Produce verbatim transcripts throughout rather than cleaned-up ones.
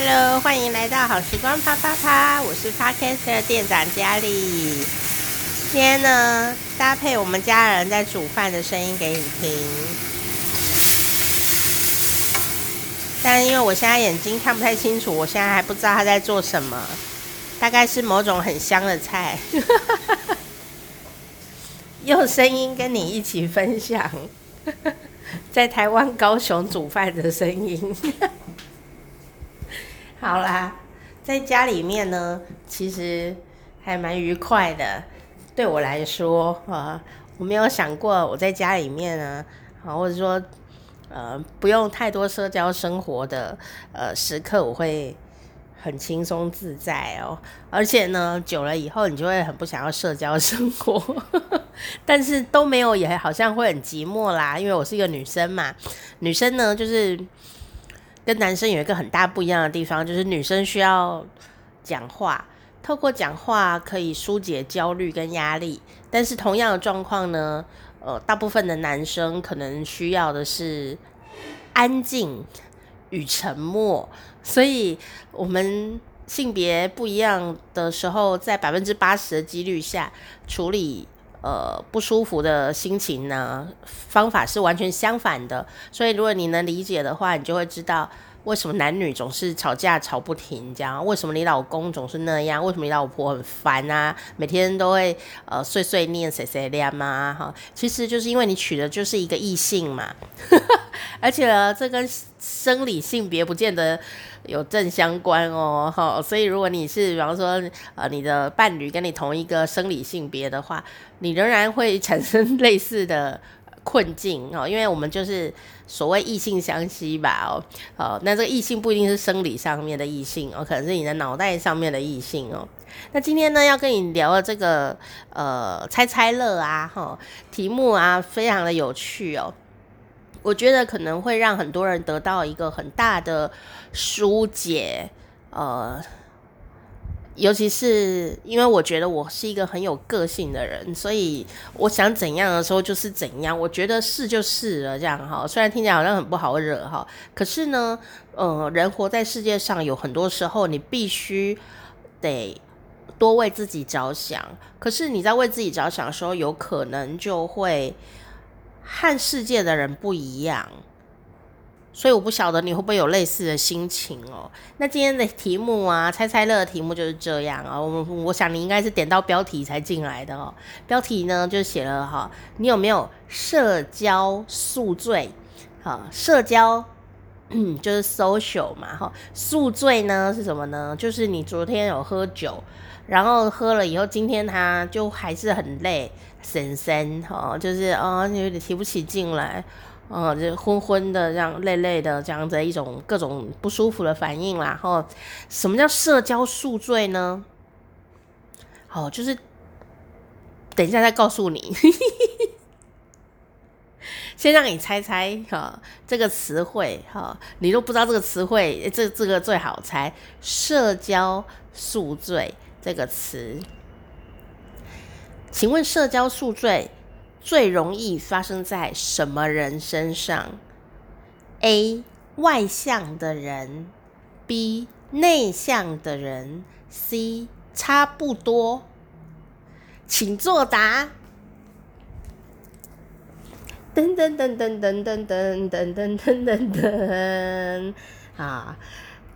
Hello， 欢迎来到好时光啪啪啪，我是 Podcaster 店长佳丽。今天呢，搭配我们家人在煮饭的声音给你听。但因为我现在眼睛看不太清楚，我现在还不知道他在做什么，大概是某种很香的菜。用声音跟你一起分享在台湾高雄煮饭的声音。好啦，在家里面呢，其实还蛮愉快的。对我来说，呃，我没有想过我在家里面呢，啊，或者说，呃，不用太多社交生活的呃时刻，我会很轻松自在哦。而且呢，久了以后你就会很不想要社交生活，但是都没有也好像会很寂寞啦，因为我是一个女生嘛，女生呢就是。跟男生有一个很大不一样的地方，就是女生需要讲话，透过讲话可以疏解焦虑跟压力。但是同样的状况呢，呃，大部分的男生可能需要的是安静与沉默。所以我们性别不一样的时候，在 百分之八十 的几率下处理呃，不舒服的心情呢，方法是完全相反的。所以如果你能理解的话，你就会知道为什么男女总是吵架吵不停这样，为什么你老公总是那样，为什么你老婆很烦啊，每天都会呃碎碎念谁谁念啊哈。其实就是因为你娶的就是一个异性嘛，而且呢这跟生理性别不见得有正相关哦，哈，所以如果你是比方说呃你的伴侣跟你同一个生理性别的话，你仍然会产生类似的困境哦，因为我们就是所谓异性相吸吧哦，哦，那这个异性不一定是生理上面的异性哦，可能是你的脑袋上面的异性哦。那今天呢要跟你聊的这个呃猜猜乐啊，哈、哦，题目啊非常的有趣哦。我觉得可能会让很多人得到一个很大的疏解，呃，尤其是因为我觉得我是一个很有个性的人，所以我想怎样的时候就是怎样，我觉得是就是了这样哈。虽然听起来好像很不好惹哈，可是呢，呃，人活在世界上有很多时候你必须得多为自己着想，可是你在为自己着想的时候，有可能就会。和世界的人不一样，所以我不晓得你会不会有类似的心情哦。那今天的题目啊，猜猜乐的题目就是这样啊、哦。我我想你应该是点到标题才进来的哦。标题呢就写了哈、哦，你有没有社交宿醉？好、哦，社交。嗯，就是 social 嘛，哈，宿醉呢是什么呢？就是你昨天有喝酒，然后喝了以后，今天他就还是很累，神神哈，就是啊、哦，有点提不起劲来，哦，就昏昏的这样，累累的这样子一种各种不舒服的反应啦。哈、哦，什么叫社交宿醉呢？哦，就是等一下再告诉你。先让你猜猜哈、哦，这个词汇哈，你都不知道这个词汇，这这个最好猜。社交宿醉这个词，请问社交宿醉最容易发生在什么人身上 ？A. 外向的人 ，B. 内向的人 ，C. 差不多。请作答。噔噔噔噔噔噔噔噔噔噔噔噔，啊！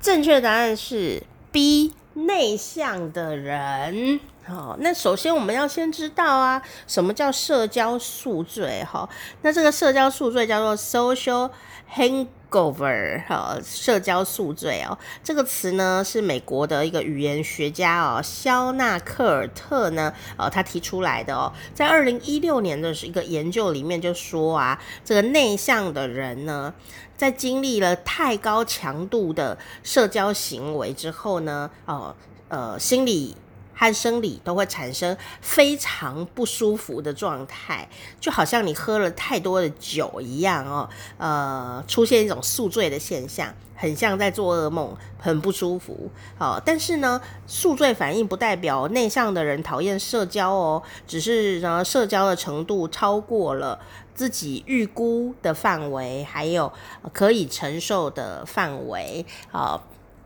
正确答案是 B， 内向的人。好，那首先我们要先知道啊，什么叫社交宿醉？哈，那这个社交宿醉叫做 social hangover， 哈，社交宿醉哦。这个词呢是美国的一个语言学家哦，肖纳克尔特呢，哦，他提出来的哦，在二零一六年的一个研究里面就说啊，这个内向的人呢，在经历了太高强度的社交行为之后呢，哦，呃，心理。和生理都会产生非常不舒服的状态，就好像你喝了太多的酒一样哦，呃，出现一种宿醉的现象，很像在做噩梦，很不舒服。哦，但是呢，宿醉反应不代表内向的人讨厌社交哦，只是呢，社交的程度超过了自己预估的范围，还有可以承受的范围。哦。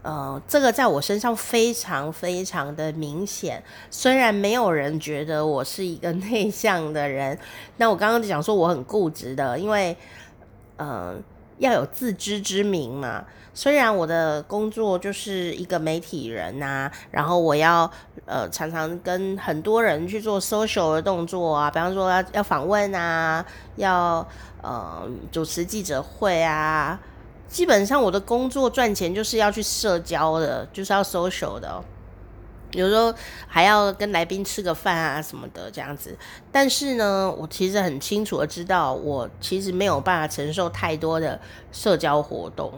呃，这个在我身上非常非常的明显。虽然没有人觉得我是一个内向的人，那我刚刚就讲说我很固执的，因为呃要有自知之明嘛。虽然我的工作就是一个媒体人啊，然后我要呃常常跟很多人去做 social 的动作啊，比方说要要访问啊，要呃主持记者会啊，基本上我的工作赚钱就是要去社交的，就是要 social 的哦。有时候还要跟来宾吃个饭啊什么的这样子，但是呢我其实很清楚的知道我其实没有办法承受太多的社交活动，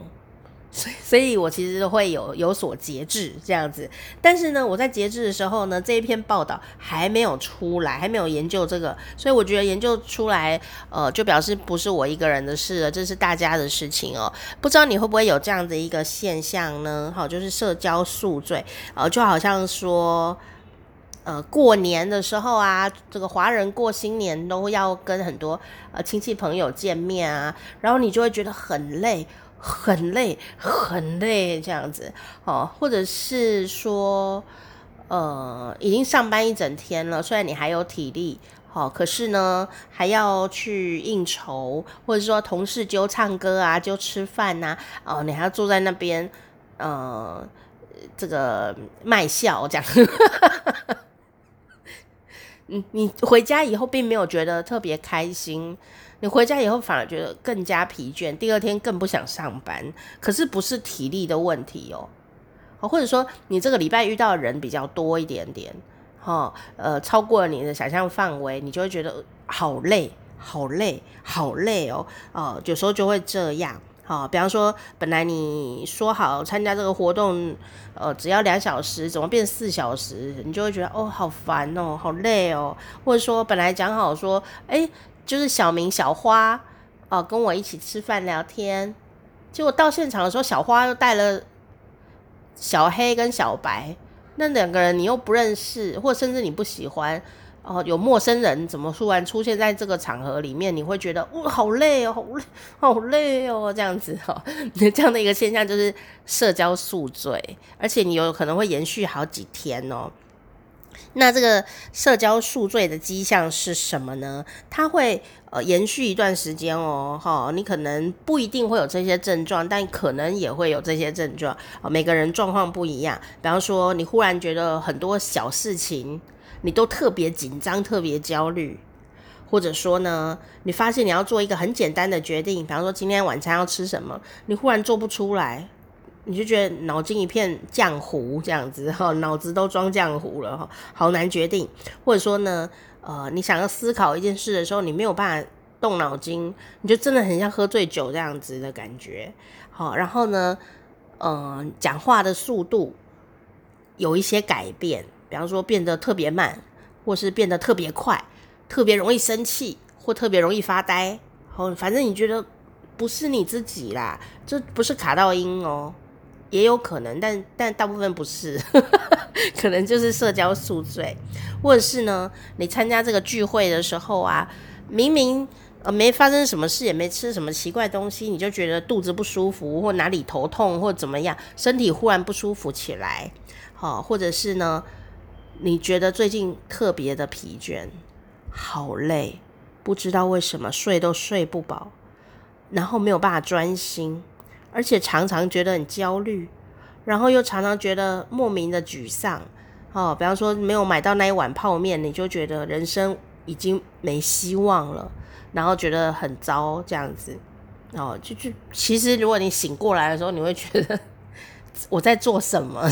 所以, 所以我其实会有有所节制这样子。但是呢我在节制的时候呢，这一篇报道还没有出来，还没有研究这个，所以我觉得研究出来呃，就表示不是我一个人的事了，这是大家的事情哦。不知道你会不会有这样的一个现象呢，好，就是社交宿醉、呃、就好像说呃，过年的时候啊，这个华人过新年都要跟很多呃亲戚朋友见面啊，然后你就会觉得很累很累很累这样子哦，或者是说呃已经上班一整天了，虽然你还有体力哦，可是呢还要去应酬，或者说同事就唱歌啊就吃饭啊哦，你还要坐在那边呃这个卖笑这样你, 你回家以后并没有觉得特别开心，你回家以后反而觉得更加疲倦，第二天更不想上班。可是不是体力的问题哦，或者说你这个礼拜遇到的人比较多一点点、哦、呃，超过了你的想象范围，你就会觉得好累好累好累哦、呃、有时候就会这样、哦、比方说本来你说好参加这个活动呃，只要两小时怎么变四小时，你就会觉得哦好烦哦好累哦，或者说本来讲好说哎就是小明小花哦、呃、跟我一起吃饭聊天，结果到现场的时候小花又带了小黑跟小白，那两个人你又不认识，或甚至你不喜欢哦、呃、有陌生人怎么突然出现在这个场合里面，你会觉得哇、哦、好累哦好累好累哦这样子哦，这样的一个现象就是社交宿醉，而且你有可能会延续好几天哦。那这个社交宿醉的迹象是什么呢？它会呃延续一段时间哦，齁，你可能不一定会有这些症状，但可能也会有这些症状、哦、每个人状况不一样。比方说你忽然觉得很多小事情你都特别紧张特别焦虑，或者说呢你发现你要做一个很简单的决定，比方说今天晚餐要吃什么，你忽然做不出来，你就觉得脑筋一片浆糊这样子、哦、脑子都装浆糊了、哦、好难决定。或者说呢呃，你想要思考一件事的时候你没有办法动脑筋，你就真的很像喝醉酒这样子的感觉、哦、然后呢呃，讲话的速度有一些改变，比方说变得特别慢，或是变得特别快，特别容易生气，或特别容易发呆、哦、反正你觉得不是你自己啦，这不是卡到音哦，也有可能，但但大部分不是可能就是社交宿醉。或者是呢你参加这个聚会的时候啊，明明、呃、没发生什么事，也没吃什么奇怪东西，你就觉得肚子不舒服，或哪里头痛，或怎么样，身体忽然不舒服起来、哦、或者是呢你觉得最近特别的疲倦好累，不知道为什么睡都睡不饱，然后没有办法专心，而且常常觉得很焦虑，然后又常常觉得莫名的沮丧、哦、比方说没有买到那一碗泡面，你就觉得人生已经没希望了，然后觉得很糟这样子、哦、就就其实如果你醒过来的时候你会觉得我在做什么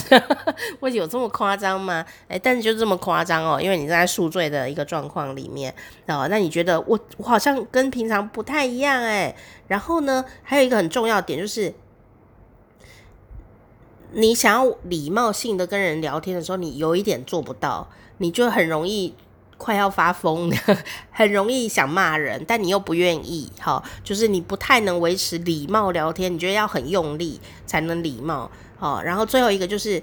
我有这么夸张吗？哎，但是就这么夸张哦，因为你在宿醉的一个状况里面、哦、那你觉得我我好像跟平常不太一样哎。然后呢还有一个很重要的点，就是你想要礼貌性的跟人聊天的时候你有一点做不到，你就很容易快要发疯很容易想骂人，但你又不愿意、哦、就是你不太能维持礼貌聊天，你觉得要很用力才能礼貌、哦，然后最后一个就是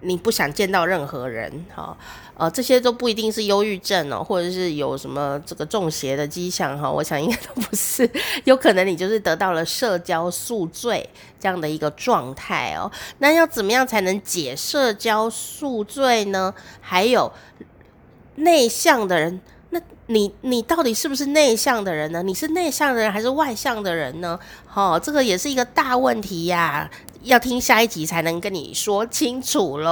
你不想见到任何人，哦呃、这些都不一定是忧郁症哦，或者是有什么这个中邪的迹象，哦，我想应该都不是，有可能你就是得到了社交宿醉这样的一个状态哦。那要怎么样才能解社交宿醉呢？还有内向的人，那你你到底是不是内向的人呢？你是内向的人还是外向的人呢？哦，这个也是一个大问题呀，啊，要听下一集才能跟你说清楚咯。